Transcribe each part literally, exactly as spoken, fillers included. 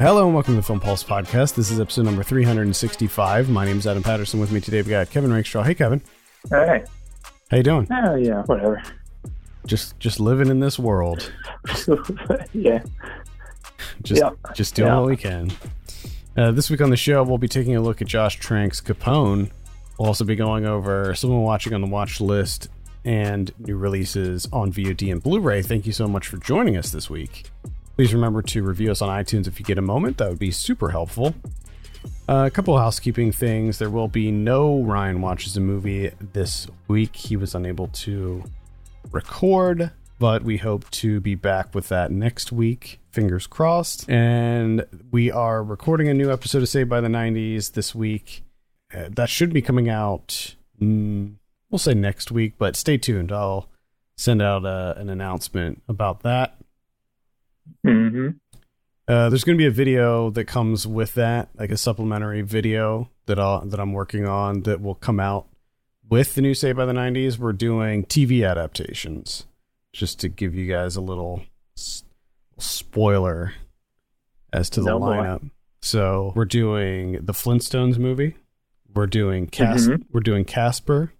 Hello and welcome to the Film Pulse Podcast. This is episode number three sixty-five. My name is Adam Patterson. With me today we've got Kevin Rakestraw. Hey, Kevin. Hey. How you doing? Oh, yeah, whatever. Just just living in this world. yeah. Just, yeah. just doing yeah. what we can. Uh, this week on the show, we'll be taking a look at Josh Trank's Capone. We'll also be going over someone watching on the watch list and new releases on V O D and Blu-ray. Thank you so much for joining us this week. Please remember to review us on iTunes if you get a moment. That would be super helpful. Uh, a couple of housekeeping things. There will be no Ryan Watches a Movie this week. He was unable to record, but we hope to be back with that next week. Fingers crossed. And we are recording a new episode of Saved by the nineties this week. Uh, that should be coming out, mm, we'll say next week, but stay tuned. I'll send out uh, an announcement about that. Mm-hmm. Uh, there's going to be a video that comes with that, like a supplementary video that I'll, that I'm working on that will come out with the new Saved by the nineties. We're doing T V adaptations just to give you guys a little s- spoiler as to the no lineup. Boy. So we're doing the Flintstones movie. We're doing Cas- mm-hmm. We're doing Casper.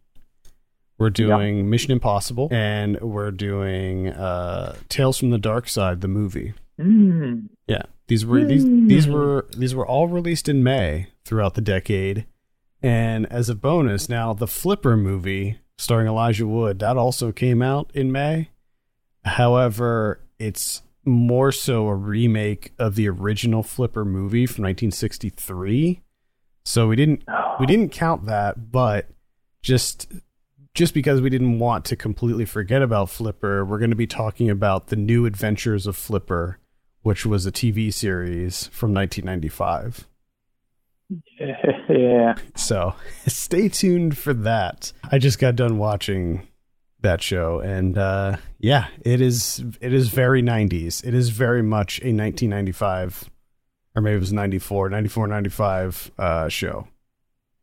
We're doing yep. Mission Impossible, and we're doing uh, Tales from the Dark Side, the movie. Mm. Yeah, these were mm. these these were these were all released in May throughout the decade, and as a bonus, now the Flipper movie starring Elijah Wood that also came out in May. However, it's more so a remake of the original Flipper movie from nineteen sixty-three, so we didn't oh. we didn't count that, but just. Just because we didn't want to completely forget about Flipper, we're going to be talking about The New Adventures of Flipper, which was a T V series from nineteen ninety-five. Yeah. So stay tuned for that. I just got done watching that show, and uh, yeah, it is it is very nineties. It is very much a nineteen ninety-five, or maybe it was ninety-four, ninety-four, ninety-five uh, show,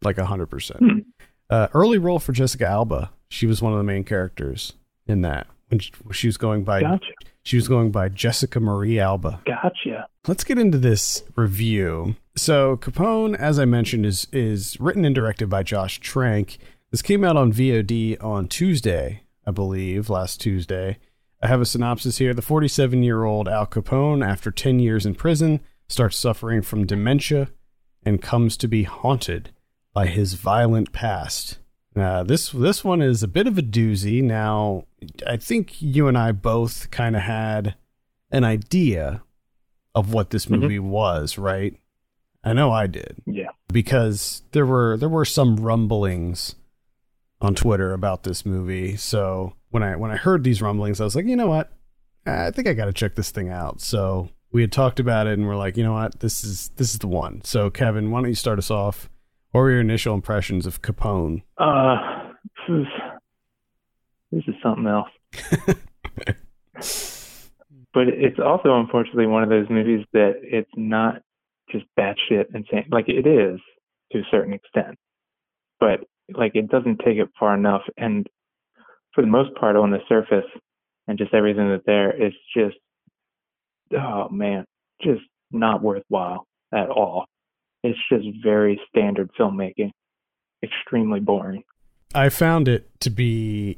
like one hundred percent. Hmm. Uh, early role for Jessica Alba. She was one of the main characters in that. When she, she was going by, gotcha. she was going by Jessica Marie Alba. Gotcha. Let's get into this review. So Capone, as I mentioned, is is written and directed by Josh Trank. This came out on V O D on Tuesday, I believe, last Tuesday. I have a synopsis here. The forty-seven-year-old Al Capone, after ten years in prison, starts suffering from dementia and comes to be haunted by his violent past. Uh, this this one is a bit of a doozy. Now, I think you and I both kind of had an idea of what this movie mm-hmm. was, right? I know I did. Yeah. Because there were there were some rumblings on Twitter about this movie. So when I when I heard these rumblings, I was like, you know what? I think I got to check this thing out. So we had talked about it, and we're like, you know what? This is this is the one. So Kevin, why don't you start us off? What were your initial impressions of Capone? Uh, this is, this is something else. But it's also, unfortunately, one of those movies that it's not just batshit insane. Like, it is to a certain extent. But, like, it doesn't take it far enough. And for the most part, on the surface and just everything that's there, it's just, oh, man, just not worthwhile at all. It's just very standard filmmaking. Extremely boring. I found it to be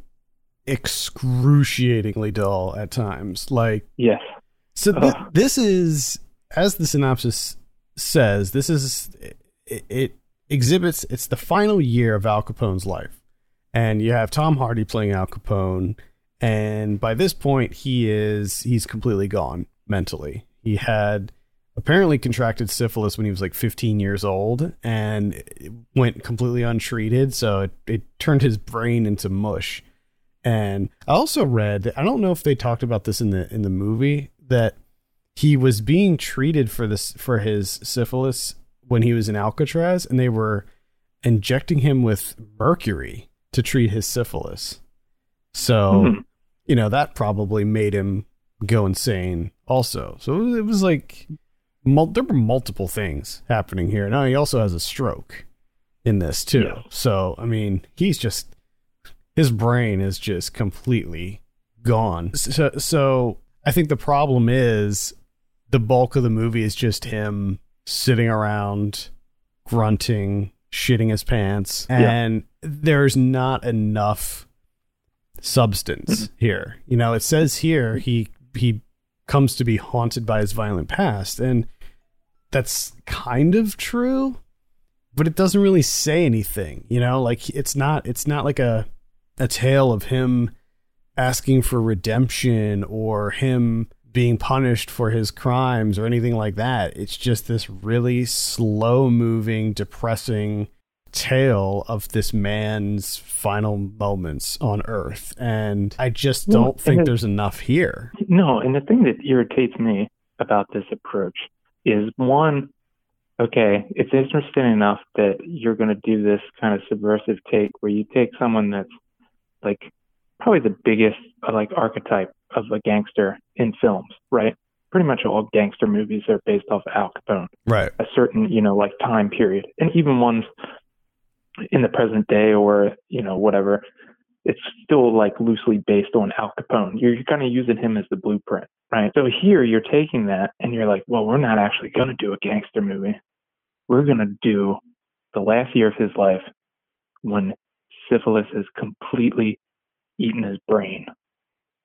excruciatingly dull at times. Like, yes. So th- uh. this is, as the synopsis says, this is, it, it exhibits, it's the final year of Al Capone's life. And you have Tom Hardy playing Al Capone. And by this point, he is, he's completely gone mentally. He had apparently contracted syphilis when he was like fifteen years old and it went completely untreated. So it, it turned his brain into mush. And I also read that, I don't know if they talked about this in the, in the movie, that he was being treated for this, for his syphilis when he was in Alcatraz, and they were injecting him with mercury to treat his syphilis. So, mm-hmm. you know, that probably made him go insane also. So it was like, there were multiple things happening here. Now he also has a stroke in this too. Yeah. So, I mean, he's just, his brain is just completely gone. So, so I think the problem is the bulk of the movie is just him sitting around, grunting, shitting his pants, and yeah. there's not enough substance here. You know, it says here he he comes to be haunted by his violent past, and that's kind of true, but it doesn't really say anything. You know, like it's not it's not like a a tale of him asking for redemption or him being punished for his crimes or anything like that. It's just this really slow moving, depressing tale of this man's final moments on Earth. And I just don't well, think it, there's enough here. No. And the thing that irritates me about this approach is, one, okay, it's interesting enough that you're going to do this kind of subversive take where you take someone that's like probably the biggest like archetype of a gangster in films, right? Pretty much all gangster movies are based off Al Capone, right? A certain, you know, like time period, and even ones in the present day or, you know, whatever, it's still like loosely based on Al Capone. You're, you're kind of using him as the blueprint, right? So here you're taking that and you're like, well, we're not actually going to do a gangster movie. We're going to do the last year of his life when syphilis is completely eating his brain.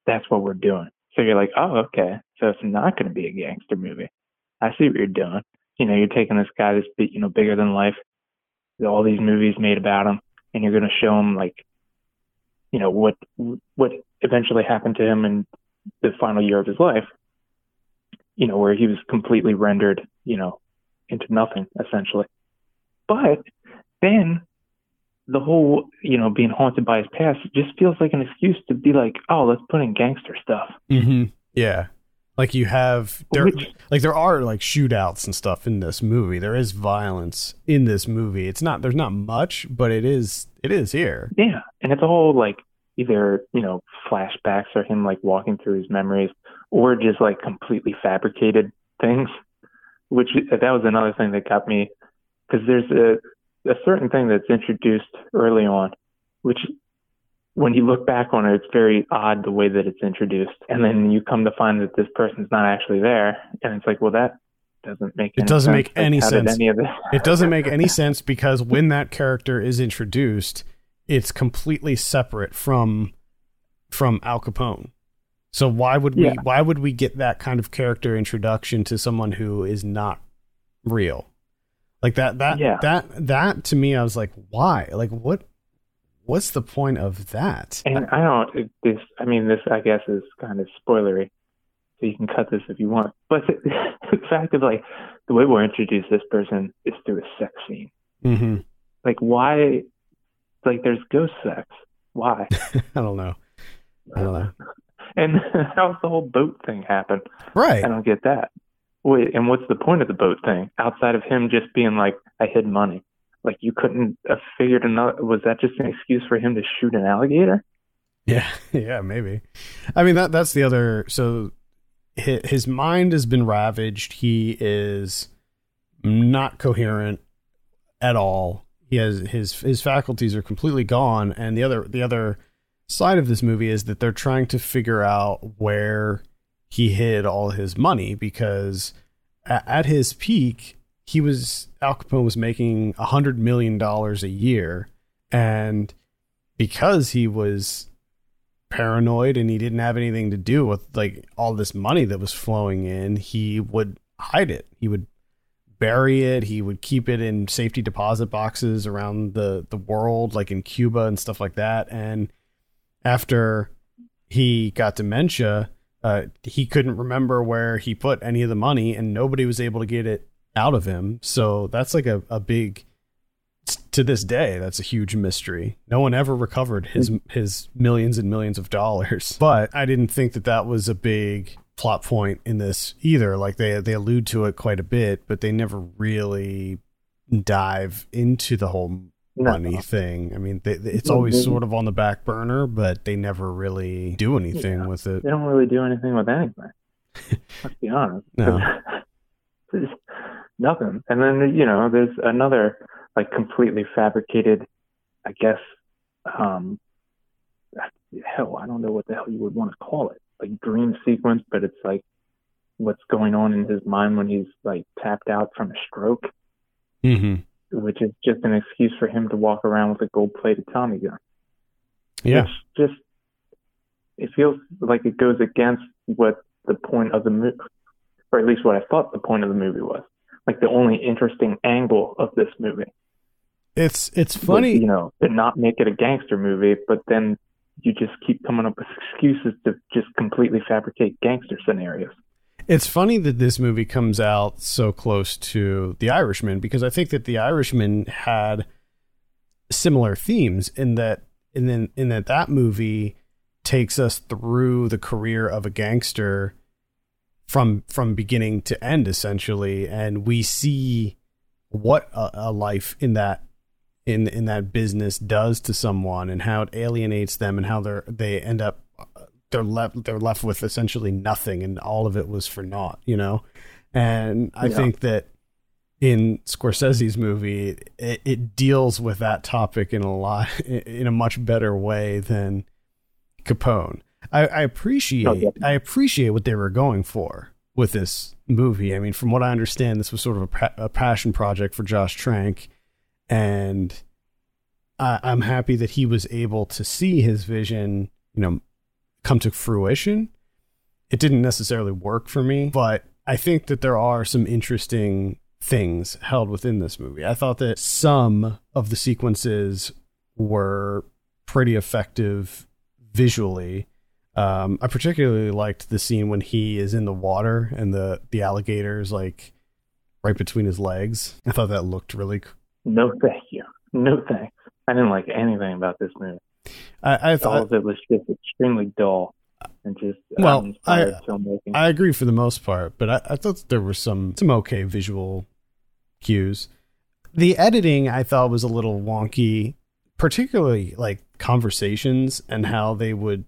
That's what we're doing. So you're like, oh, okay. So it's not going to be a gangster movie. I see what you're doing. You know, you're taking this guy that's, you know, bigger than life, all these movies made about him, and you're going to show him like, you know, what what eventually happened to him in the final year of his life, you know, where he was completely rendered, you know, into nothing essentially. But then the whole, you know, being haunted by his past just feels like an excuse to be like, oh, let's put in gangster stuff. Mm-hmm. Yeah. Like you have, there, Which, like there are like shootouts and stuff in this movie. There is violence in this movie. It's not, there's not much, but it is, it is here. Yeah. And it's all like either, you know, flashbacks or him like walking through his memories or just like completely fabricated things, which that was another thing that got me, because there's a, a certain thing that's introduced early on, which when you look back on it, it's very odd the way that it's introduced. And then you come to find that this person's not actually there. And it's like, well, that doesn't make any sense. It doesn't make any sense. It doesn't make any sense because when that character is introduced, it's completely separate from, from Al Capone. So why would we, yeah. why would we get that kind of character introduction to someone who is not real? Like that, that, yeah. that, that to me, I was like, why? Like, what, what's the point of that? And I don't, this, I mean, this, I guess is kind of spoilery, so you can cut this if you want, but the, the fact of like the way we're introduced this person is through a sex scene. Mm-hmm. Like why, like there's ghost sex. Why? I don't know. I don't know. And how's the whole boat thing happen? Right. I don't get that. Wait, and what's the point of the boat thing outside of him just being like, I hid money? Like you couldn't have figured another. Was that just an excuse for him to shoot an alligator? Yeah, yeah, maybe. I mean, that that's the other. So his, his mind has been ravaged. He is not coherent at all. He has his his faculties are completely gone. And the other the other side of this movie is that they're trying to figure out where he hid all his money, because at, at his peak, he was, Al Capone was making a hundred million dollars a year. And because he was paranoid and he didn't have anything to do with like all this money that was flowing in, he would hide it. He would bury it. He would keep it in safety deposit boxes around the, the world, like in Cuba and stuff like that. And after he got dementia, Uh, he couldn't remember where he put any of the money, and nobody was able to get it out of him. So that's like a, a big, to this day, that's a huge mystery. No one ever recovered his, his millions and millions of dollars, but I didn't think that that was a big plot point in this either. Like they, they allude to it quite a bit, but they never really dive into the whole money no. thing. I mean, they, they, it's always mm-hmm. sort of on the back burner, but they never really do anything yeah. with it. They don't really do anything with anything. Let's be honest. No. There's nothing. And then, you know, there's another like completely fabricated, I guess, um, hell, I don't know what the hell you would want to call it. Like dream sequence, but it's like what's going on in his mind when he's like tapped out from a stroke, mm-hmm. which is just an excuse for him to walk around with a gold-plated Tommy gun. Yeah, it's just it feels like it goes against what the point of the movie, or at least what I thought the point of the movie was. Like the only interesting angle of this movie. It's it's funny, was, you know, to not make it a gangster movie, but then you just keep coming up with excuses to just completely fabricate gangster scenarios. It's funny that this movie comes out so close to The Irishman, because I think that The Irishman had similar themes in that, and then in that that movie takes us through the career of a gangster from from beginning to end, essentially, and we see what a, a life in that in in that business does to someone, and how it alienates them, and how they're they end up. They're left. They're left with essentially nothing, and all of it was for naught, you know. And I yeah. think that in Scorsese's movie, it, it deals with that topic in a lot, in a much better way than Capone. I, I appreciate. Oh, yeah. I appreciate what they were going for with this movie. I mean, from what I understand, this was sort of a, pa- a passion project for Josh Trank, and I, I'm happy that he was able to see his vision, you know, come to fruition. It didn't necessarily work for me, but I think that there are some interesting things held within this movie. I thought that some of the sequences were pretty effective visually. Um, I particularly liked the scene when he is in the water and the, the alligator's like right between his legs. I thought that looked really cool. No, thank you. No, thanks. I didn't like anything about this movie. I, I thought all of it was just extremely dull and just well. I, I agree for the most part, but I, I thought there were some some okay visual cues. The editing I thought was a little wonky, particularly like conversations and how they would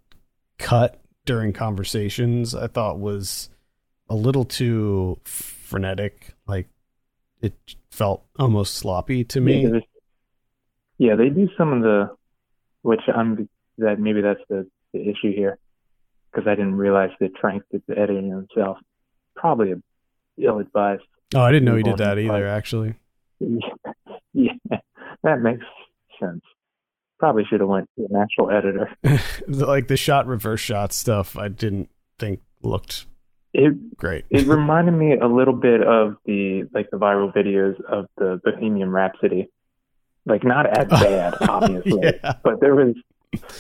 cut during conversations. I thought was a little too frenetic. Like it felt almost sloppy to me. Yeah, yeah they do some of the. Which I'm that maybe that's the, the issue here, because I didn't realize that Trank did the editing himself. Probably ill-advised. Oh, I didn't know he did that either. Actually, yeah, that makes sense. Probably should have went to an actual editor. Like the shot reverse shot stuff, I didn't think looked it, great. It reminded me a little bit of the like the viral videos of the Bohemian Rhapsody. Like not as bad, obviously, yeah. but there was,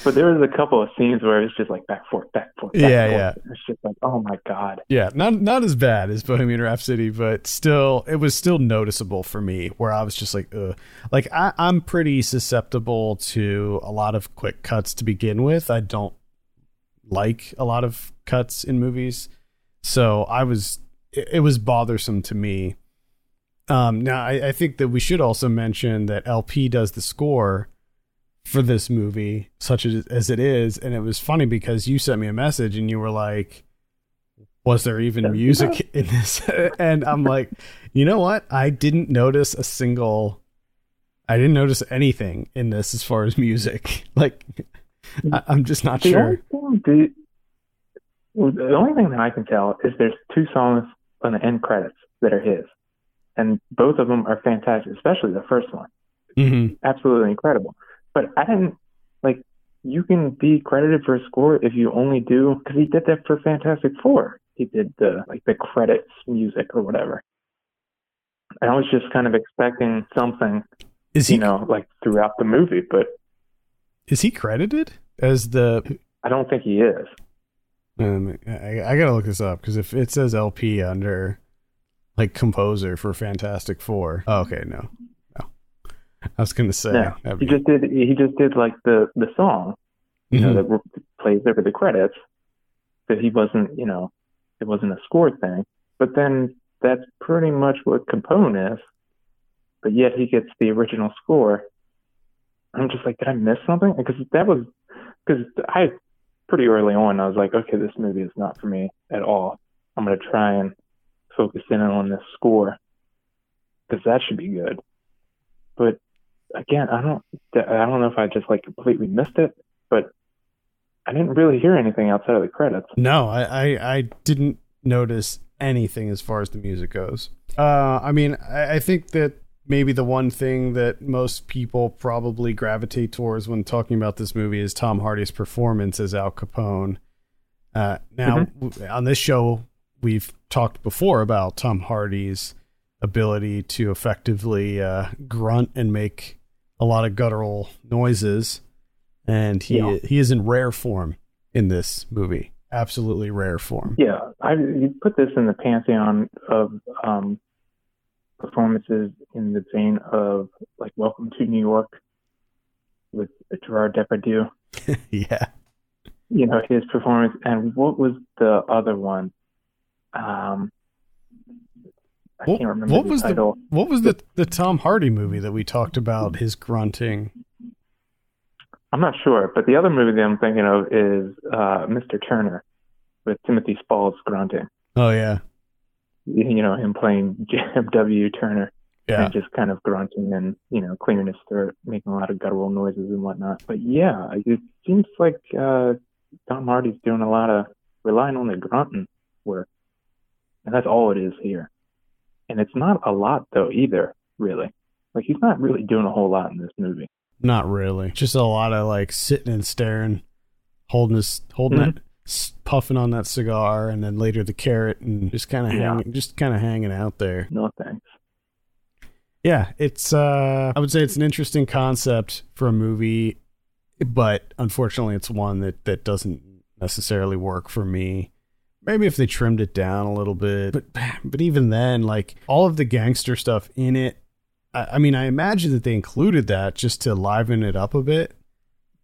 but there was a couple of scenes where it was just like back forth, back forth, back yeah, forth. yeah. It's just like, oh my god, yeah, not not as bad as Bohemian Rhapsody, but still, it was still noticeable for me where I was just like, ugh. Like I, I'm pretty susceptible to a lot of quick cuts to begin with. I don't like a lot of cuts in movies, so I was, it, it was bothersome to me. Um, now, I, I think that we should also mention that L P does the score for this movie, such as, as it is. And it was funny because you sent me a message and you were like, was there even music in this? And I'm like, you know what? I didn't notice a single. I didn't notice anything in this as far as music. Like, I, I'm just not the sure. Only thing, the, the only thing that I can tell is there's two songs on the end credits that are his. And both of them are fantastic, especially the first one. Mm-hmm. Absolutely incredible. But I didn't, like, you can be credited for a score if you only do, because he did that for Fantastic Four. He did the, like, the credits music or whatever. And I was just kind of expecting something, is he, you know, like, throughout the movie, but. Is he credited as the. I don't think he is. Um, I, I gotta look this up, because if it says L P under. Like composer for Fantastic Four. Oh, okay, no, no. I was gonna say no, he just did. He just did like the the song, you mm-hmm. know, that plays over the credits. That he wasn't, you know, it wasn't a score thing. But then that's pretty much what Capone is. But yet he gets the original score. I'm just like, did I miss something? Because that was because I pretty early on I was like, okay, this movie is not for me at all. I'm gonna try and. Focus in on this score because that should be good, but again, I don't, I don't know if I just like completely missed it, but I didn't really hear anything outside of the credits. No, I, I, I didn't notice anything as far as the music goes. Uh, I mean, I, I think that maybe the one thing that most people probably gravitate towards when talking about this movie is Tom Hardy's performance as Al Capone. Uh, now, mm-hmm. w- on this show, we've talked before about Tom Hardy's ability to effectively uh, grunt and make a lot of guttural noises. And he yeah. he is in rare form in this movie. Absolutely rare form. Yeah, I, you put this in the pantheon of um, performances in the vein of like Welcome to New York with Gerard Depardieu. Yeah, you know, his performance. And what was the other one? Um, I what, can't remember what the was title. The, what was the the Tom Hardy movie that we talked about? His grunting. I'm not sure, but the other movie that I'm thinking of is uh, Mister Turner with Timothy Spall's grunting. Oh, yeah. You know, him playing J M W Turner yeah. and just kind of grunting and, you know, clearing his throat, making a lot of guttural noises and whatnot. But yeah, it seems like uh, Tom Hardy's doing a lot of relying on the grunting work. And that's all it is here. And it's not a lot, though, either, really. Like, he's not really doing a whole lot in this movie. Not really. Just a lot of like sitting and staring, holding his, holding mm-hmm. that, puffing on that cigar, and then later the carrot, and just kind of hanging, yeah. just kind of hanging out there. No thanks. Yeah, it's. Uh, I would say it's an interesting concept for a movie, but unfortunately, it's one that that doesn't necessarily work for me. Maybe if they trimmed it down a little bit, but but even then, like all of the gangster stuff in it. I mean, I imagine that they included that just to liven it up a bit,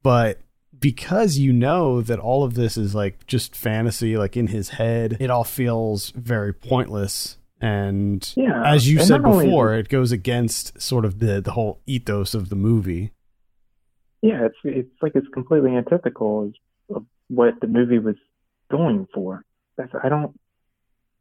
but because you know that all of this is like just fantasy, like in his head, it all feels very pointless. And yeah, as you and said before, it goes against sort of the, the whole ethos of the movie. Yeah, it's it's like it's completely antithetical of what the movie was going for. That's I don't.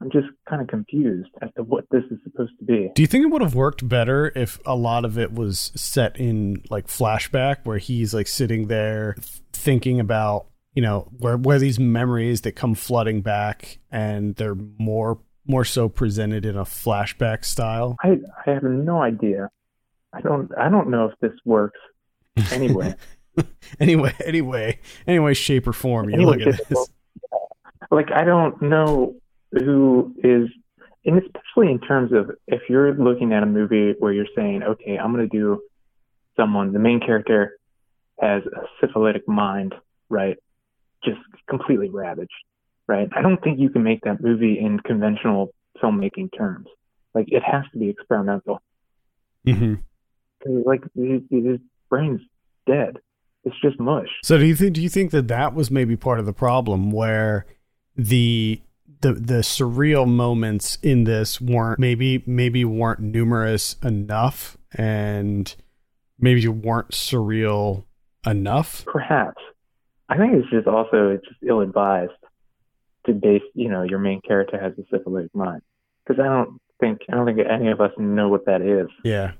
I'm just kind of confused as to what this is supposed to be. Do you think it would have worked better if a lot of it was set in like flashback where he's like sitting there thinking about, you know, where, where these memories that come flooding back and they're more, more so presented in a flashback style? I, I have no idea. I don't, I don't know if this works anyway. anyway, anyway, anyway, shape or form. You anyway, look at this. Like, I don't know. Who is, and especially in terms of if you're looking at a movie where you're saying, okay, I'm going to do someone, the main character has a syphilitic mind, right? Just completely ravaged, right? I don't think you can make that movie in conventional filmmaking terms. Like, it has to be experimental. Mm-hmm. Like, his brain's dead. It's just mush. So do you think, do you think that that was maybe part of the problem where the... The, the surreal moments in this weren't maybe maybe weren't numerous enough and maybe weren't surreal enough? Perhaps. I think it's just also it's just ill-advised to base, you know, your main character has a syphilitic mind. Because I don't think I don't think any of us know what that is. Yeah.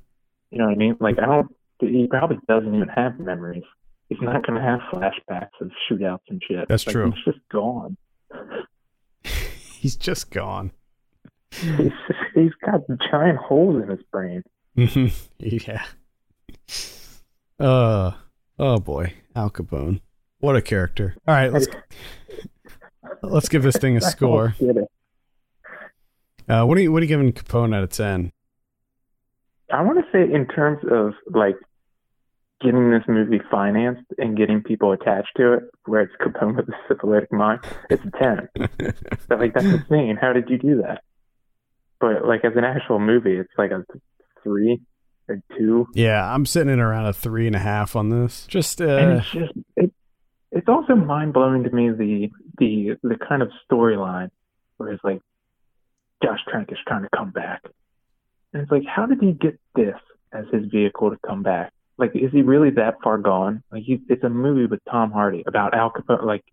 You know what I mean? Like I don't he probably doesn't even have memories. He's not gonna have flashbacks of shootouts and shit. That's like, true. He's just gone. He's just gone. He's, he's got giant holes in his brain. yeah. Uh, oh, boy. Al Capone. What a character. All right, let's let's give this thing a score. Uh, what are you, what are you giving Capone out of ten? I want to say in terms of, like, getting this movie financed and getting people attached to it, where it's Capone with a syphilitic mind, it's a ten. So, like, that's insane. How did you do that? But, like, as an actual movie, it's like a three or two. Yeah, I'm sitting in around a three and a half on this. Just, uh... And it's just, it, it's also mind-blowing to me, the, the, the kind of storyline where it's like, Josh Trank is trying to come back. And it's like, how did he get this as his vehicle to come back? Like, is he really that far gone? Like, he's, it's a movie with Tom Hardy about Al Capone. Like,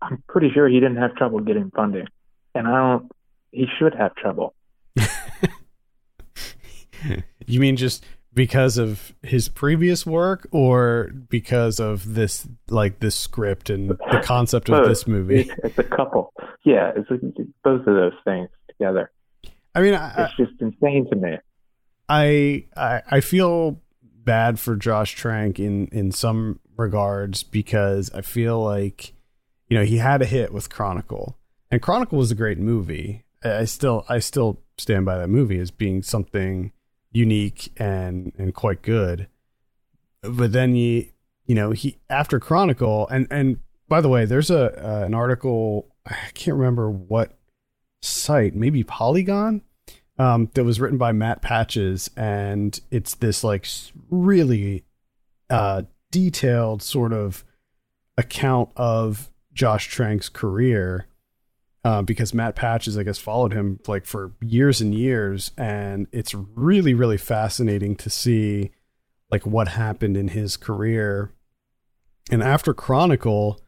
I'm pretty sure he didn't have trouble getting funding. And I don't... He should have trouble. You mean just because of his previous work or because of this, like, this script and the concept of this movie? It's, it's a couple. Yeah, it's, it's both of those things together. I mean, I, it's just insane to me. I, I I feel bad for Josh Trank in in some regards, because I feel like, you know, he had a hit with Chronicle, and Chronicle was a great movie. I still I still stand by that movie as being something unique and and quite good. But then he, you know, he after Chronicle, and and by the way, there's a uh, an article, I can't remember what site, maybe Polygon, um, that was written by Matt Patches, and it's this like really uh, detailed sort of account of Josh Trank's career, uh, because Matt Patches, I guess, followed him like for years and years, and it's really really fascinating to see like what happened in his career. And after Chronicle,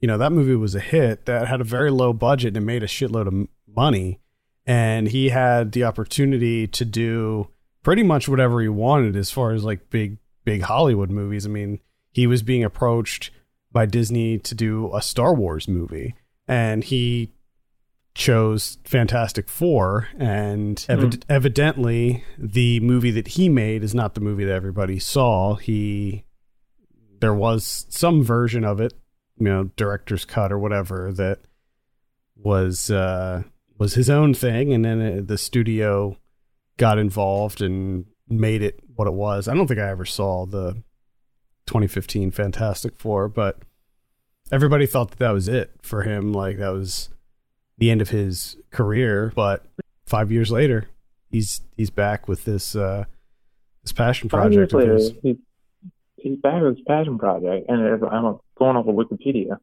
you know, that movie was a hit that had a very low budget and made a shitload of money. And he had the opportunity to do pretty much whatever he wanted as far as like big, big Hollywood movies. I mean, he was being approached by Disney to do a Star Wars movie, and he chose Fantastic Four, and ev- mm. evidently the movie that he made is not the movie that everybody saw. He, there was some version of it, you know, director's cut or whatever, that was, uh, was his own thing. And then it, the studio got involved and made it what it was. I don't think I ever saw the twenty fifteen Fantastic Four, but everybody thought that that was it for him. Like that was the end of his career, but five years later, he's he's back with this uh, this passion project of his. He, he's back with his passion project, and it, I'm going over Wikipedia,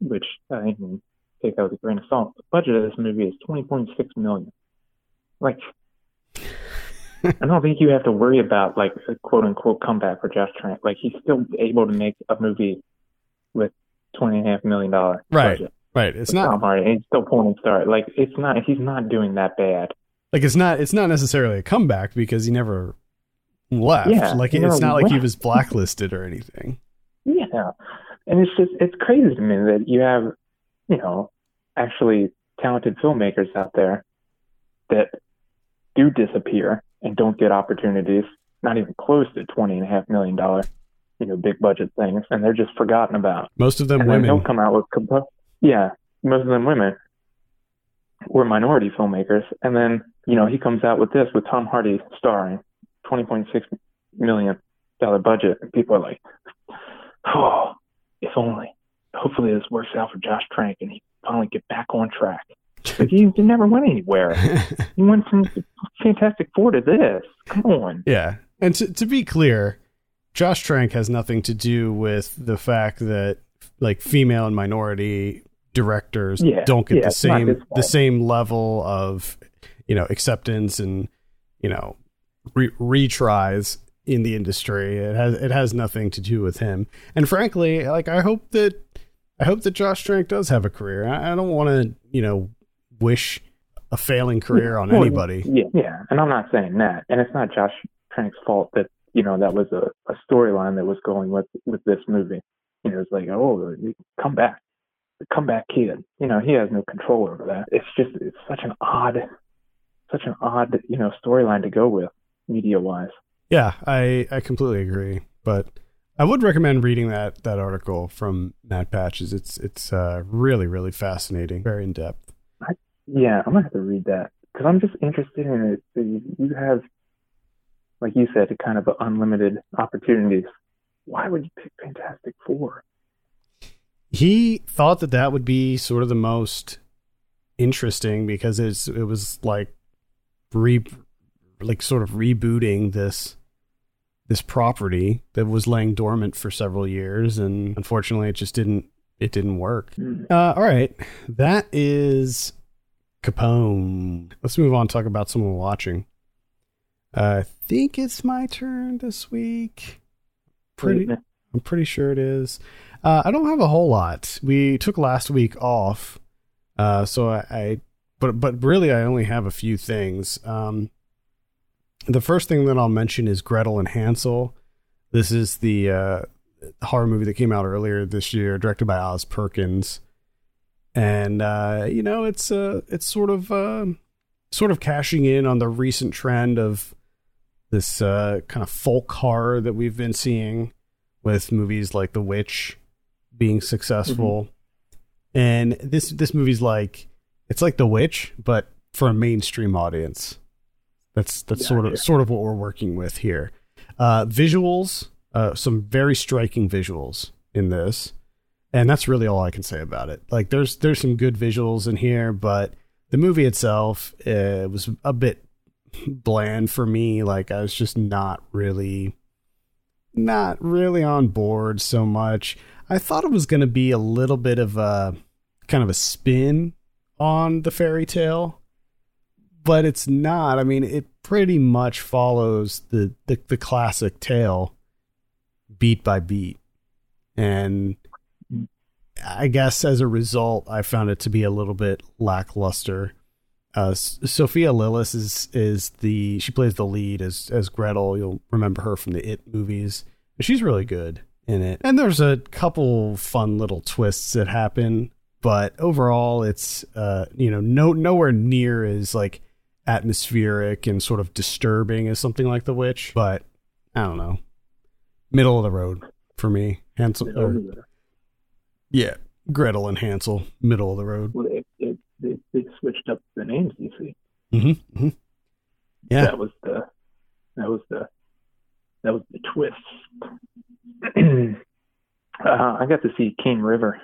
which I can take out with a grain of salt. The budget of this movie is twenty point six million dollars. Like, I don't think you have to worry about like a quote unquote comeback for Josh Trank. Like, he's still able to make a movie with twenty and a half million dollar right. budget. Right, it's not Tom Hardy. It's still pulling start. Like it's not. He's not doing that bad. Like it's not. It's not necessarily a comeback because he never left. Yeah, like it's not left. Like he was blacklisted or anything. Yeah, and it's just it's crazy to me that you have, you know, actually talented filmmakers out there that do disappear and don't get opportunities. Not even close to twenty and a half million dollar, you know, big budget things, and they're just forgotten about. Most of them and women. They'll come out with. Comp- Yeah, most of them women were minority filmmakers. And then, you know, he comes out with this with Tom Hardy starring, twenty point six million dollars budget. And people are like, oh, if only. Hopefully this works out for Josh Trank and he finally get back on track. But he never went anywhere. He went from Fantastic Four to this. Come on. Yeah. And to, to be clear, Josh Trank has nothing to do with the fact that like female and minority directors yeah, don't get yeah, the same the same level of, you know, acceptance and, you know, re- retries in the industry. It has it has nothing to do with him. And frankly, like I hope that I hope that Josh Trank does have a career. I, I don't want to, you know, wish a failing career on well, anybody. Yeah, yeah, and I'm not saying that. And it's not Josh Trank's fault that, you know, that was a, a storyline that was going with with this movie. You know, it's like, oh, come back, come back, kid. You know, he has no control over that. It's just, it's such an odd, such an odd, you know, storyline to go with media-wise. Yeah, I, I completely agree. But I would recommend reading that that article from Matt Patches. It's it's uh, really really fascinating, very in depth. I, yeah, I'm gonna have to read that because I'm just interested in it. So you, you have, like you said, kind of unlimited opportunities. Why would you pick Fantastic Four? He thought that that would be sort of the most interesting because it's it was like re like sort of rebooting this this property that was laying dormant for several years, and unfortunately, it just didn't it didn't work. Mm. Uh, all right, that is Capone. Let's move on and talk about someone watching. Uh, I think it's my turn this week. Pretty, I'm pretty sure it is. Uh, I don't have a whole lot. We took last week off, uh, so I, I. But but really, I only have a few things. Um, the first thing that I'll mention is Gretel and Hansel. This is the uh, horror movie that came out earlier this year, directed by Oz Perkins, and uh, you know it's uh, it's sort of uh, sort of cashing in on the recent trend of this uh, kind of folk horror that we've been seeing with movies like The Witch being successful. Mm-hmm. And this this movie's like, it's like The Witch, but for a mainstream audience. That's that's yeah, sort of yeah. sort of what we're working with here. Uh, visuals, uh, some very striking visuals in this. And that's really all I can say about it. Like, there's there's some good visuals in here, but the movie itself uh, was a bit bland for me. Like, I was just not really, not really on board so much. I thought it was going to be a little bit of a kind of a spin on the fairy tale, but it's not. I mean, it pretty much follows the the, the classic tale beat by beat, and I guess as a result, I found it to be a little bit lackluster. Uh, Sophia Lillis is is the she plays the lead as as Gretel. You'll remember her from the It movies. She's really good in it, and there's a couple fun little twists that happen. But overall, it's uh, you know no nowhere near as like atmospheric and sort of disturbing as something like The Witch. But I don't know, middle of the road for me. Handsome. Or, Yeah, Gretel and Hansel, middle of the road. Well, it, it, it, it switched up the names, you see. Mm-hmm, mm-hmm. Yeah, that was the that was the that was the twist. uh, I got to see Cane River,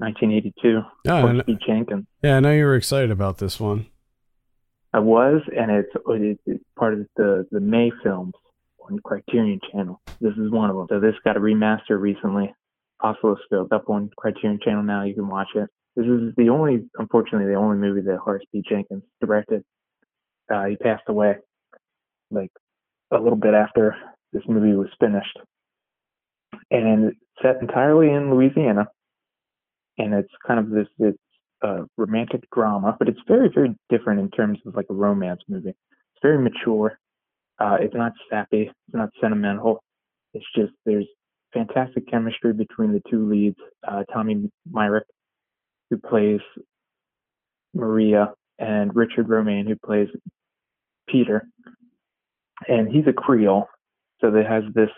nineteen eighty-two. Oh, Horace B. Jenkins. Yeah, I know you were excited about this one. I was, and it's it, it's part of the the May films on Criterion Channel. This is one of them. So this got a remaster recently. Oscilloscope up on Criterion Channel now. You can watch it. This is the only, unfortunately, the only movie that Horace B. Jenkins directed. Uh, he passed away like a little bit after this movie was finished, and it's set entirely in Louisiana. And it's kind of this it's a romantic drama, but it's very, very different in terms of like a romance movie. It's very mature. Uh, it's not sappy. It's not sentimental. It's just there's fantastic chemistry between the two leads, uh, Tommy Myrick, who plays Maria, and Richard Romaine, who plays Peter. And he's a Creole, so it has this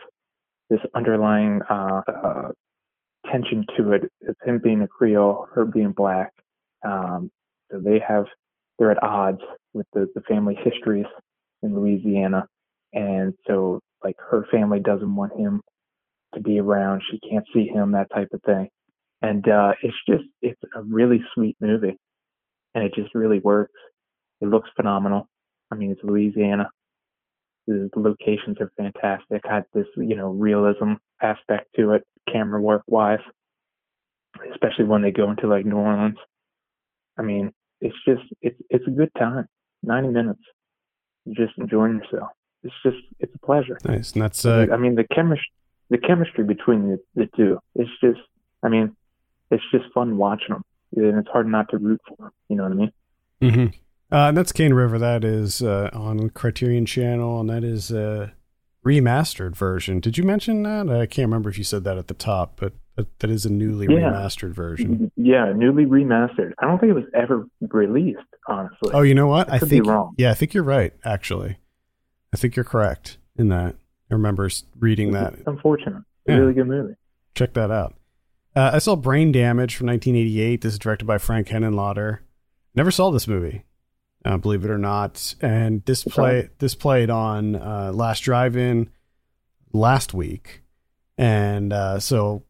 this underlying uh, uh, tension to it. It's him being a Creole, her being black. Um, so they have they're at odds with the, the family histories in Louisiana, and so like her family doesn't want him to be around, she can't see him, that type of thing. And uh, it's just, it's a really sweet movie, and it just really works. It looks phenomenal. I mean, it's Louisiana. The, the locations are fantastic. Had this, you know, realism aspect to it, camera work wise, especially when they go into like New Orleans. I mean, it's just, it's it's a good time. Ninety minutes, you're just enjoying yourself. It's just, it's a pleasure. Nice, and that's. Uh... I mean, the chemistry. The chemistry between the, the two, it's just, I mean, it's just fun watching them. And it's hard not to root for them. You know what I mean? Mm-hmm. Uh, and that's Cane River. That is uh, on Criterion Channel, and that is a remastered version. Did you mention that? I can't remember if you said that at the top, but that, that is a newly yeah. remastered version. Yeah, newly remastered. I don't think it was ever released, honestly. Oh, you know what? I, I could think, be wrong. Yeah, I think you're right, actually. I think you're correct in that. I remember reading that. It's unfortunate. It's yeah. a really good movie. Check that out. Uh, I saw Brain Damage from nineteen eighty-eight. This is directed by Frank Henenlotter. Never saw this movie, uh, believe it or not. And this play this played on uh, Last Drive-In last week, and uh, so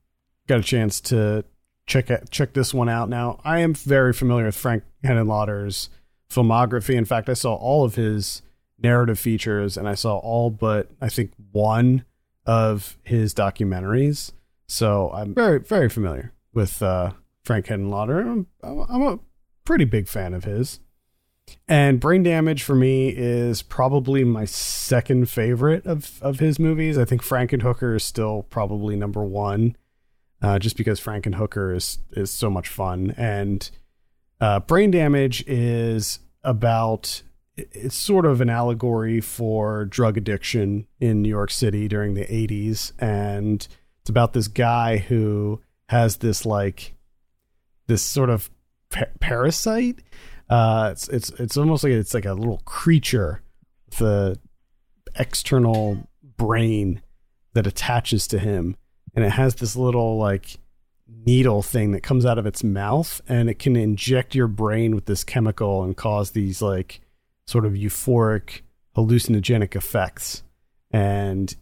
got a chance to check out, check this one out. Now I am very familiar with Frank Henenlotter's filmography. In fact, I saw all of his narrative features, and I saw all but I think one of his documentaries, so I'm very very familiar with uh Frank Henenlotter. I'm, I'm a pretty big fan of his, and Brain Damage for me is probably my second favorite of of his movies. I think Frankenhooker is still probably number one, uh just because Frankenhooker is is so much fun, and uh Brain Damage is about it's sort of an allegory for drug addiction in New York City during the eighties. And it's about this guy who has this, like this sort of pa- parasite Uh, it's it's it's almost like it's like a little creature, the external brain that attaches to him, and it has this little like needle thing that comes out of its mouth, and it can inject your brain with this chemical and cause these like sort of euphoric hallucinogenic effects. And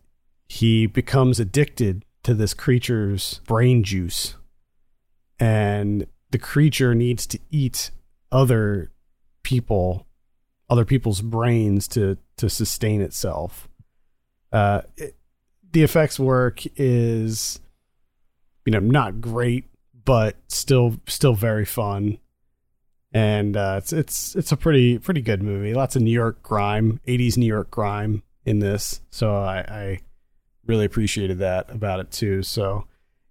he becomes addicted to this creature's brain juice, and the creature needs to eat other people, other people's brains to, to sustain itself. Uh, it, the effects work is, you know, not great, but still, still very fun. And uh, it's, it's, it's a pretty, pretty good movie. Lots of New York grime, eighties New York grime in this. So I, I really appreciated that about it too. So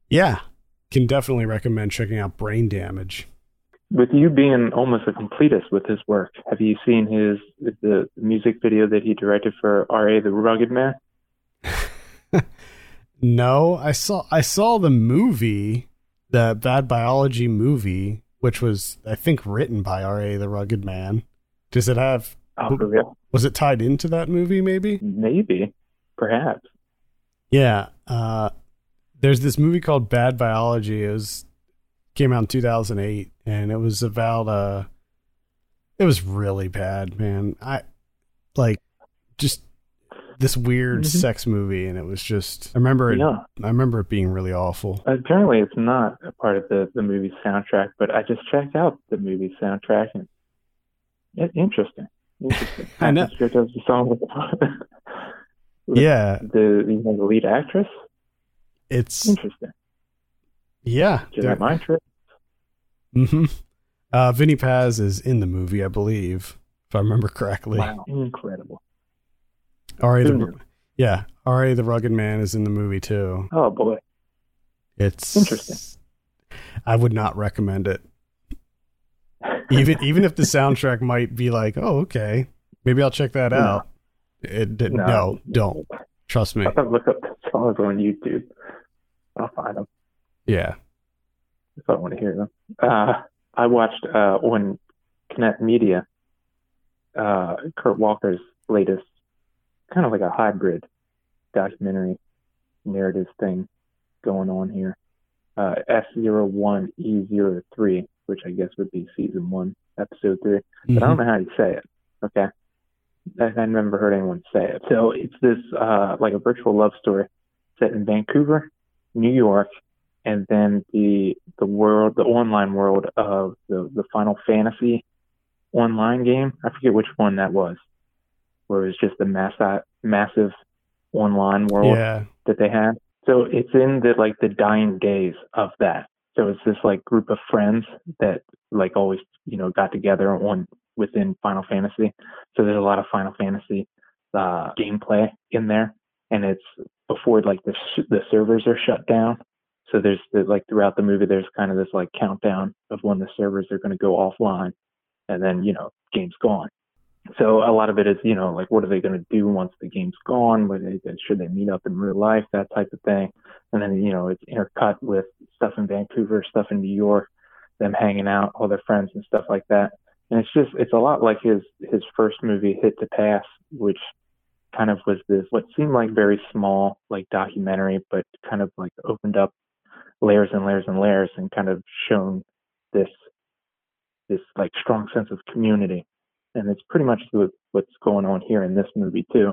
yeah, can definitely recommend checking out Brain Damage. With you being almost a completist with his work, have you seen his the music video that he directed for R A the Rugged Man? No, I saw I saw the movie, the Bad Biology movie, which was I think written by R A the Rugged Man. Does it have? Oh, for real? Was it tied into that movie? Maybe. Maybe, perhaps. Yeah, uh, there's this movie called Bad Biology. It was. Came out in two thousand eight, and it was about uh it was really bad, man. I like just this weird mm-hmm. sex movie, and it was just I remember it yeah. I remember it being really awful. Apparently it's not a part of the the movie soundtrack, but I just checked out the movie soundtrack, and it's interesting. interesting. I know the song with, with yeah the you know, the lead actress. It's interesting. Yeah. Jedi mind trick. Mm-hmm. Uh, Vinnie Paz is in the movie, I believe, if I remember correctly. Wow. Incredible. R A the, yeah. R A the Rugged Man is in the movie, too. Oh, boy. It's interesting. I would not recommend it. Even even if the soundtrack might be like, oh, okay, maybe I'll check that no. out. It, it, no. no, don't. Trust me. I'll look up the songs on YouTube. I'll find them. Yeah. If I want to hear them. Uh, I watched uh, on Connect Media, uh, Kurt Walker's latest, kind of like a hybrid documentary narrative thing going on here. Uh, F zero one E zero three, which I guess would be season one, episode three. Mm-hmm. But I don't know how you say it. Okay. I, I never heard anyone say it. So it's this uh, like a virtual love story set in Vancouver, New York, and then the the world, the online world of the, the Final Fantasy online game. I forget which one that was, where it was just the mass, massive online world yeah. that they had. So it's in the like the dying days of that. So it's this like group of friends that like always you know got together on within Final Fantasy. So there's a lot of Final Fantasy uh, gameplay in there, and it's before like the sh- the servers are shut down. So there's the, like throughout the movie, there's kind of this like countdown of when the servers are going to go offline, and then, you know, game's gone. So a lot of it is, you know, like, what are they going to do once the game's gone? Should they meet up in real life? That type of thing. And then, you know, it's intercut with stuff in Vancouver, stuff in New York, them hanging out, all their friends and stuff like that. And it's just, it's a lot like his, his first movie, Hit to Pass, which kind of was this, what seemed like very small, like documentary, but kind of like opened up layers and layers and layers, and kind of shown this this like strong sense of community. And it's pretty much what's going on here in this movie too.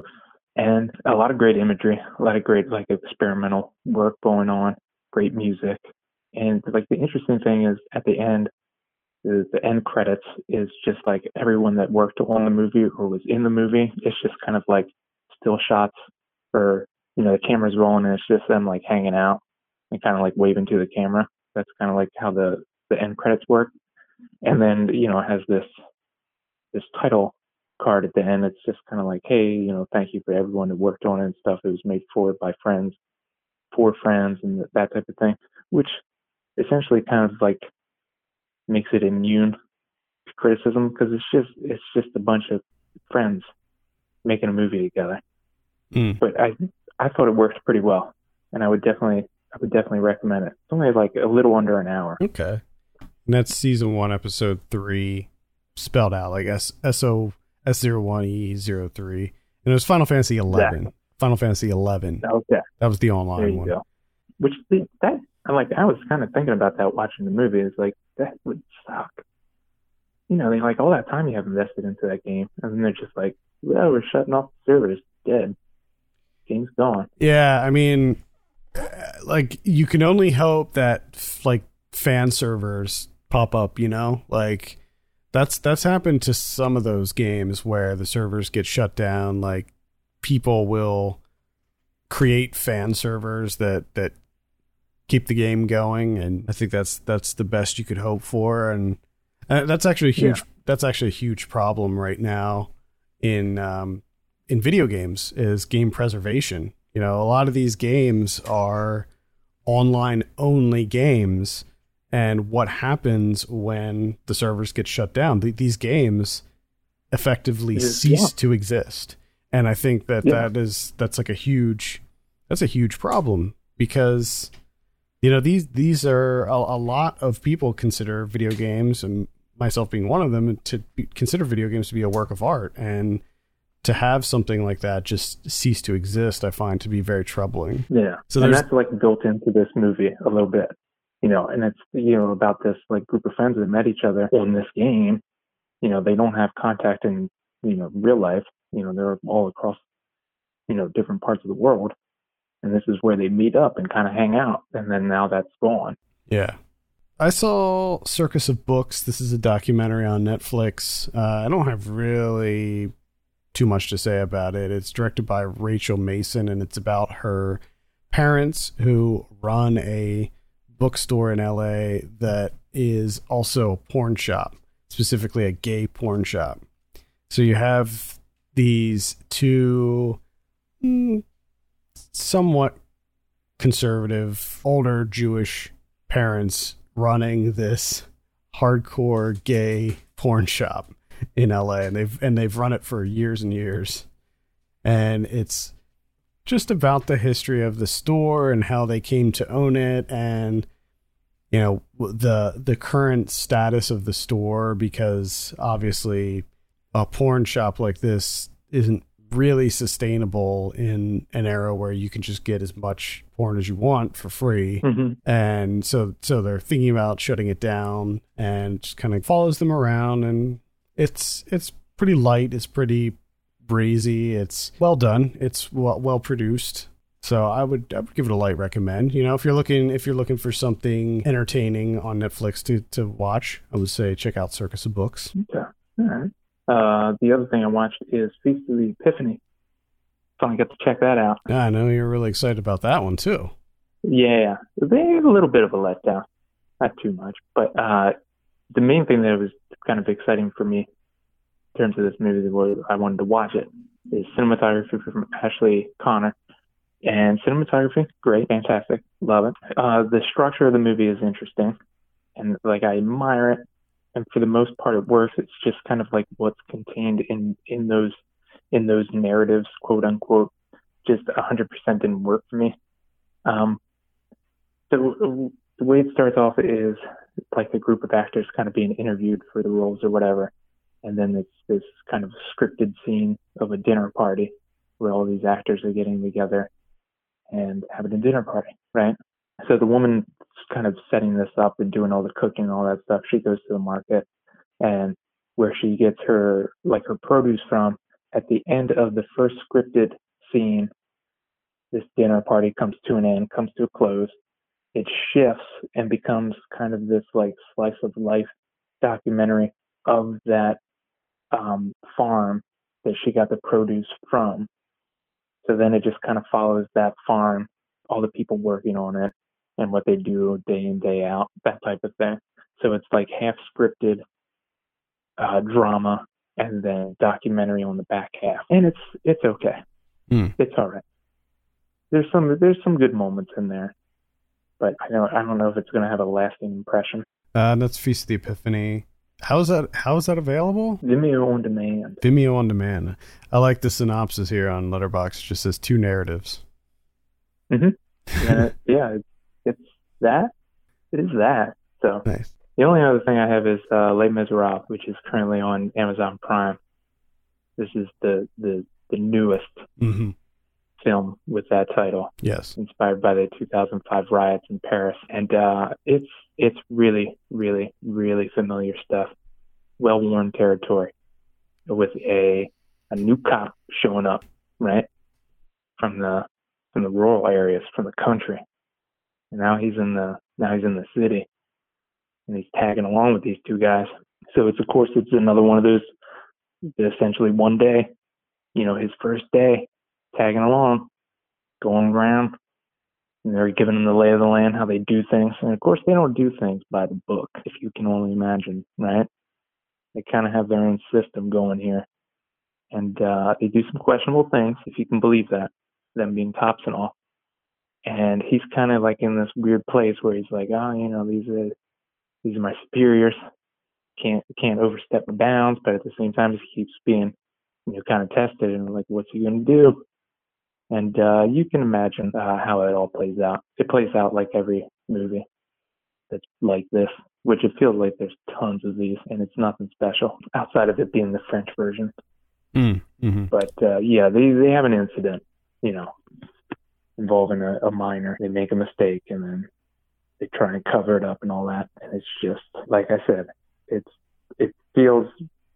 And a lot of great imagery, a lot of great like experimental work going on, great music. And like the interesting thing is at the end, the, the end credits is just like everyone that worked on the movie or was in the movie. It's just kind of like still shots, or you know the camera's rolling and it's just them like hanging out and kind of like waving to the camera. That's kind of like how the, the end credits work. And then, you know, it has this this title card at the end. It's just kind of like, hey, you know, thank you for everyone who worked on it and stuff. It was made forward by friends, for friends, and that type of thing, which essentially kind of like makes it immune to criticism, because it's just it's just a bunch of friends making a movie together. Mm. But I I thought it worked pretty well, and I would definitely. I would definitely recommend it. It's only like a little under an hour. Okay. And that's season one, episode three. spelled out, like S O S zero one E zero three. And it was Final Fantasy eleven. Yeah. Final Fantasy eleven. Okay. That was the online one. Go. Which, that, I'm like, I was kind of thinking about that watching the movie. It's like, that would suck. You know, they like all that time you have invested into that game, and then they're just like, well, we're shutting off the servers. Dead. Game's gone. Yeah, I mean, like, you can only hope that, like, fan servers pop up, you know? Like, that's that's happened to some of those games where the servers get shut down. Like, people will create fan servers that that keep the game going, and I think that's that's the best you could hope for. And uh, that's actually a huge yeah. that's actually a huge problem right now in um in video games, is game preservation. You know, a lot of these games are online only games, and what happens when the servers get shut down, th- these games effectively is, cease yeah. to exist. And I think that yeah. that is that's like a huge that's a huge problem, because you know, these these are a, a lot of people consider video games, and myself being one of them, to be, consider video games to be a work of art, and to have something like that just cease to exist, I find to be very troubling. Yeah. So and that's like built into this movie a little bit, you know, and it's, you know, about this like group of friends that met each other on this game. You know, they don't have contact in, you know, real life. You know, they're all across, you know, different parts of the world. And this is where they meet up and kind of hang out. And then now that's gone. Yeah. I saw Circus of Books. This is a documentary on Netflix. Uh, I don't have really too much to say about it. It's directed by Rachel Mason, and it's about her parents who run a bookstore in L A that is also a porn shop, specifically a gay porn shop. So you have these two mm, somewhat conservative, older Jewish parents running this hardcore gay porn shop in L A, and they've and they've run it for years and years, and it's just about the history of the store and how they came to own it, and you know, the the current status of the store, because obviously a porn shop like this isn't really sustainable in an era where you can just get as much porn as you want for free. Mm-hmm. And so so they're thinking about shutting it down, and just kind of follows them around, and It's it's pretty light. It's pretty breezy. It's well done. It's well, well produced. So I would I would give it a light recommend. You know, if you're looking if you're looking for something entertaining on Netflix to, to watch, I would say check out Circus of Books. Okay, all right. Uh, the other thing I watched is Feast of the Epiphany. Finally got to check that out. Yeah, I know you're really excited about that one too. Yeah, they had a little bit of a letdown. Not too much, but uh, the main thing that was kind of exciting for me in terms of this movie, where I wanted to watch it, is cinematography from Ashley Connor. And cinematography, great, fantastic, love it. Uh, the structure of the movie is interesting, and like I admire it. And for the most part, it works. It's just kind of like what's contained in in those in those narratives, quote unquote, just one hundred percent didn't work for me. Um, so the way it starts off is like a group of actors kind of being interviewed for the roles or whatever. And then it's this kind of scripted scene of a dinner party where all these actors are getting together and having a dinner party, right? So the woman's kind of setting this up and doing all the cooking and all that stuff. She goes to the market, and where she gets her, like her produce from, at the end of the first scripted scene, this dinner party comes to an end, comes to a close. It shifts and becomes kind of this like slice of life documentary of that um, farm that she got the produce from. So then it just kind of follows that farm, all the people working on it and what they do day in, day out, that type of thing. So it's like half scripted uh, drama and then documentary on the back half. And it's, it's okay. Mm. It's all right. There's some, there's some good moments in there. But I don't, I don't know if it's going to have a lasting impression. Uh, that's Feast of the Epiphany. How is that? How is that available? Vimeo on demand. Vimeo on demand. I like the synopsis here on Letterboxd. It just says two narratives. Mm-hmm. uh, yeah, it's, it's that. It is that. So nice. The only other thing I have is uh, Les Miserables, which is currently on Amazon Prime. This is the the, the newest mm-hmm. film with that title. Yes, inspired by the two thousand five riots in Paris, and uh, it's it's really, really, really familiar stuff. Well-worn territory with a a new cop showing up, right, from the from the rural areas, from the country, and now he's in the now he's in the city. And he's tagging along with these two guys. So it's, of course, it's another one of those, essentially one day, you know, his first day, tagging along, going around, and they're giving him the lay of the land, how they do things. And, of course, they don't do things by the book, if you can only imagine, right? They kind of have their own system going here. And uh, they do some questionable things, if you can believe that, them being cops and all. And he's kind of like in this weird place where he's like, oh, you know, these are... These are my superiors. Can't can't overstep my bounds, but at the same time, he keeps being, you know, kind of tested. And like, what's he going to do? And uh, you can imagine uh, how it all plays out. It plays out like every movie that's like this, which it feels like there's tons of these, and it's nothing special outside of it being the French version. Mm, mm-hmm. But uh, yeah, they they have an incident, you know, involving a, a minor. They make a mistake, and then they try and cover it up and all that. And it's just, like I said, it's it feels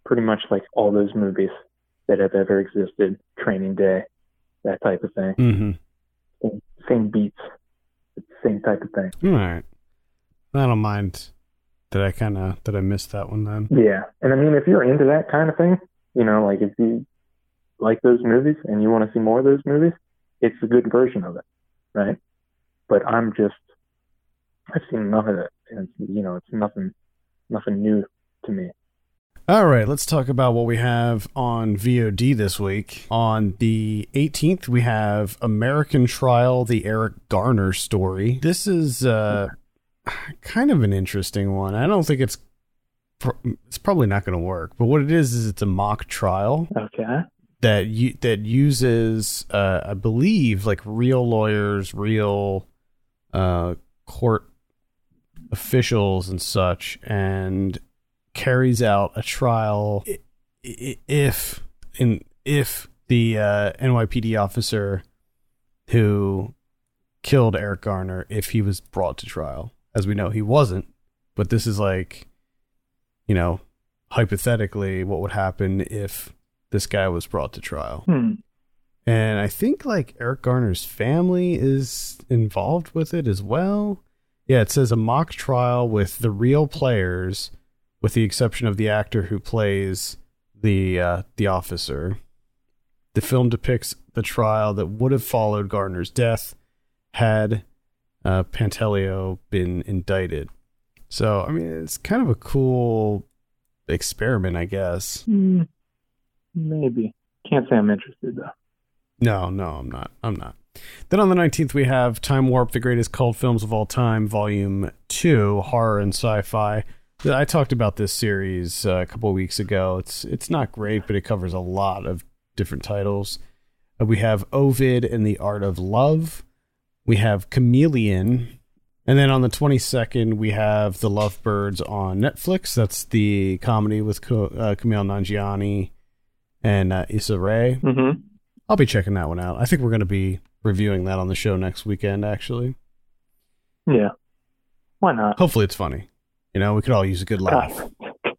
pretty much like all those movies that have ever existed, Training Day, that type of thing. Mm-hmm. Same, same beats, same type of thing. All right. I don't mind that I kind of, that I missed that one then. Yeah. And I mean, if you're into that kind of thing, you know, like if you like those movies and you want to see more of those movies, it's a good version of it, right? But I'm just, I've seen enough of it, and you know, it's nothing, nothing new to me. All right, let's talk about what we have on V O D this week. On the eighteenth, we have American Trial: The Eric Garner Story. This is uh, kind of an interesting one. I don't think it's pr- it's probably not going to work, but what it is is it's a mock trial. Okay. That you that uses, uh, I believe, like real lawyers, real uh, court officials and such, and carries out a trial if in if the uh, N Y P D officer who killed Eric Garner, if he was brought to trial. As we know, he wasn't, but this is like, you know, hypothetically what would happen if this guy was brought to trial. Hmm. And I think like Eric Garner's family is involved with it as well. Yeah, it says a mock trial with the real players, with the exception of the actor who plays the uh, the officer. The film depicts the trial that would have followed Garner's death had uh, Pantaleo been indicted. So, I mean, it's kind of a cool experiment, I guess. Mm, maybe. Can't say I'm interested, though. No, no, I'm not. I'm not. Then on the nineteenth, we have Time Warp, The Greatest Cult Films of All Time, Volume two, Horror and Sci-Fi. I talked about this series uh, a couple of weeks ago. It's it's not great, but it covers a lot of different titles. Uh, we have Ovid and the Art of Love. We have Chameleon. And then on the twenty-second, we have The Lovebirds on Netflix. That's the comedy with K- uh, Kumail Nanjiani and uh, Issa Rae. Mm-hmm. I'll be checking that one out. I think we're going to be reviewing that on the show next weekend, actually. Yeah. Why not? Hopefully it's funny. You know, we could all use a good laugh. God,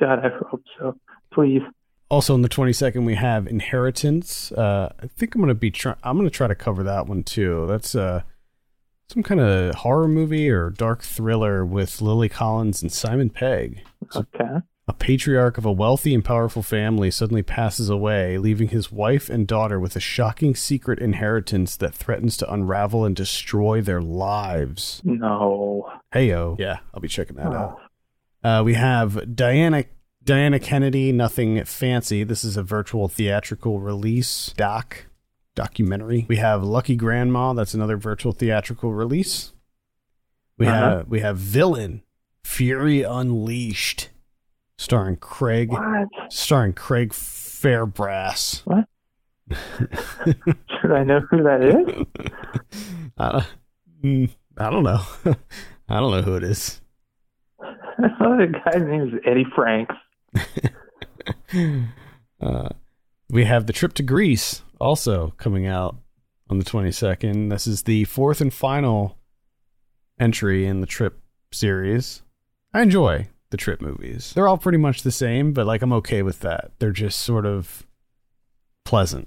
God I hope so. Please. Also on the twenty-second, we have Inheritance. Uh, I think I'm going to be try- I'm going to try to cover that one, too. That's uh, some kind of horror movie or dark thriller with Lily Collins and Simon Pegg. Okay. A patriarch of a wealthy and powerful family suddenly passes away, leaving his wife and daughter with a shocking secret inheritance that threatens to unravel and destroy their lives. No. Hey-o. Yeah, I'll be checking that oh. out. Uh, we have Diana Diana Kennedy, Nothing Fancy. This is a virtual theatrical release doc, documentary. We have Lucky Grandma. That's another virtual theatrical release. We uh-huh. have we have Villain, Fury Unleashed. Starring Craig, what? starring Craig Fairbrass. What? Should I know who that is? I don't, I don't know. I don't know who it is. The guy's name is Eddie Franks. uh, we have The Trip to Greece also coming out on the twenty-second. This is the fourth and final entry in the Trip series. I enjoy the Trip movies. They're all pretty much the same, but like I'm okay with that. They're just sort of pleasant.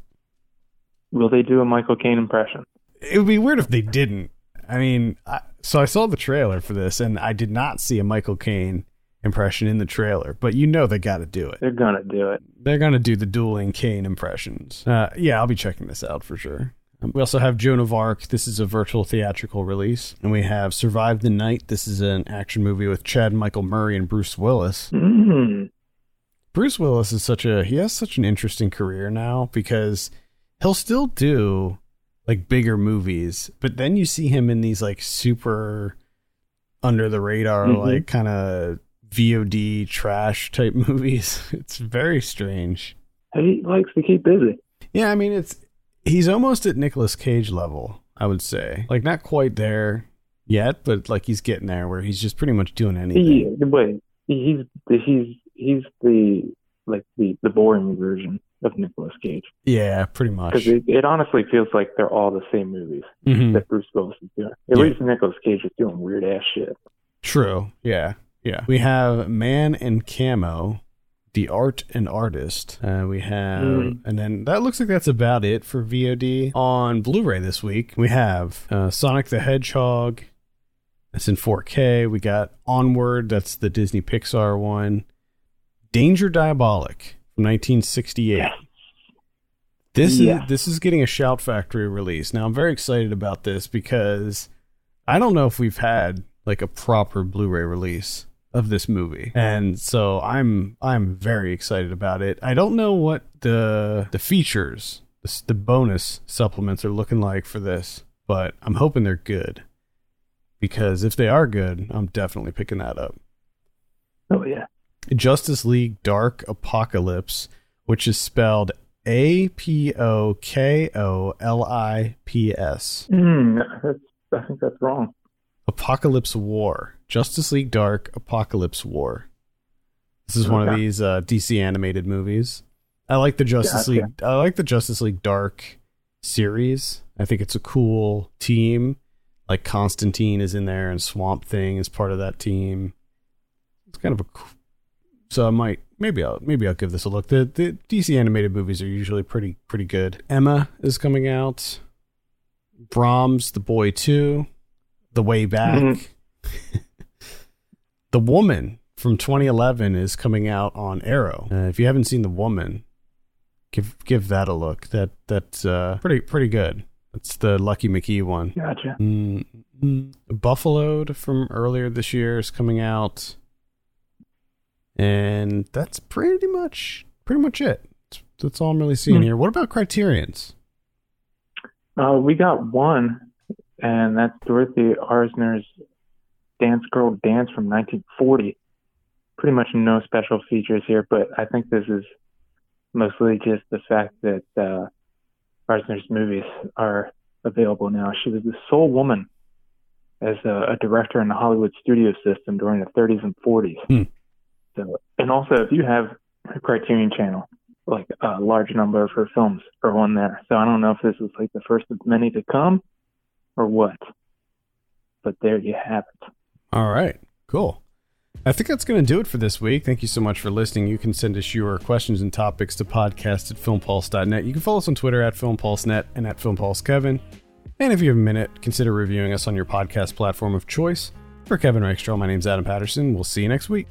Will they do a Michael Caine impression? It would be weird if they didn't. I mean, I, so I saw the trailer for this, and I did not see a Michael Caine impression in the trailer, but you know they got to do it. They're going to do it. They're going to do the dueling Caine impressions. Uh, yeah, I'll be checking this out for sure. Um, we also have Joan of Arc. This is a virtual theatrical release. And we have Survive the Night. This is an action movie with Chad Michael Murray and Bruce Willis. Mm. Bruce Willis is such a, he has such an interesting career now because he'll still do like bigger movies, but then you see him in these like super under the radar, mm-hmm. like kind of V O D trash type movies. It's very strange. He likes to keep busy. Yeah. I mean, it's, he's almost at Nicolas Cage level, I would say. Like not quite there yet, but like he's getting there where he's just pretty much doing anything. He, wait, he's, he's, he's the, like the, the boring version of Nicolas Cage. Yeah, pretty much. Because it, it honestly feels like they're all the same movies mm-hmm. that Bruce Willis is doing. At yeah. least Nicolas Cage is doing weird ass shit. True. Yeah. Yeah. We have Man in Camo, The Art and Artist. Uh, we have, mm. and then that looks like that's about it for V O D. On Blu-ray this week, we have uh, Sonic the Hedgehog. That's in four K. We got Onward. That's the Disney Pixar one. Danger Diabolik from nineteen sixty-eight. Yeah. This yeah. is this is getting a Shout Factory release. Now I'm very excited about this because I don't know if we've had like a proper Blu-ray release of this movie. And so I'm I'm very excited about it. I don't know what the the features, the, the bonus supplements are looking like for this, but I'm hoping they're good. Because if they are good, I'm definitely picking that up. Oh yeah. Justice League Dark Apocalypse, which is spelled A P O K O L I P S. Mm, that's, I think that's wrong. Apocalypse War. Justice League Dark Apocalypse War. This is okay. one of these uh, D C animated movies. I like the Justice yeah, League. Yeah. I like the Justice League Dark series. I think it's a cool team. Like Constantine is in there, and Swamp Thing is part of that team. It's kind of a cool. So I might, maybe I'll, maybe I'll give this a look. The, the D C animated movies are usually pretty, pretty good. Emma is coming out. Brahms, The Boy two, The Way Back. Mm-hmm. The Woman from twenty eleven is coming out on Arrow. Uh, if you haven't seen The Woman, give, give that a look. That, that's uh, pretty, pretty good. That's the Lucky McKee one. Gotcha. Mm-hmm. Buffaloed from earlier this year is coming out. And that's pretty much pretty much it. That's, that's all I'm really seeing mm. here. What about Criterions? Uh, we got one, and that's Dorothy Arzner's Dance Girl Dance from nineteen forty. Pretty much no special features here, but I think this is mostly just the fact that uh, Arzner's movies are available now. She was the sole woman as a, a director in the Hollywood studio system during the thirties and forties. Mm. So, and also, if you have a Criterion channel, like a large number of her films are on there. So I don't know if this is like the first of many to come or what. But there you have it. All right. Cool. I think that's going to do it for this week. Thank you so much for listening. You can send us your questions and topics to podcast at filmpulse dot net. You can follow us on Twitter at filmpulsenet and at filmpulsekevin. And if you have a minute, consider reviewing us on your podcast platform of choice. For Kevin Rakestraw, my name's Adam Patterson. We'll see you next week.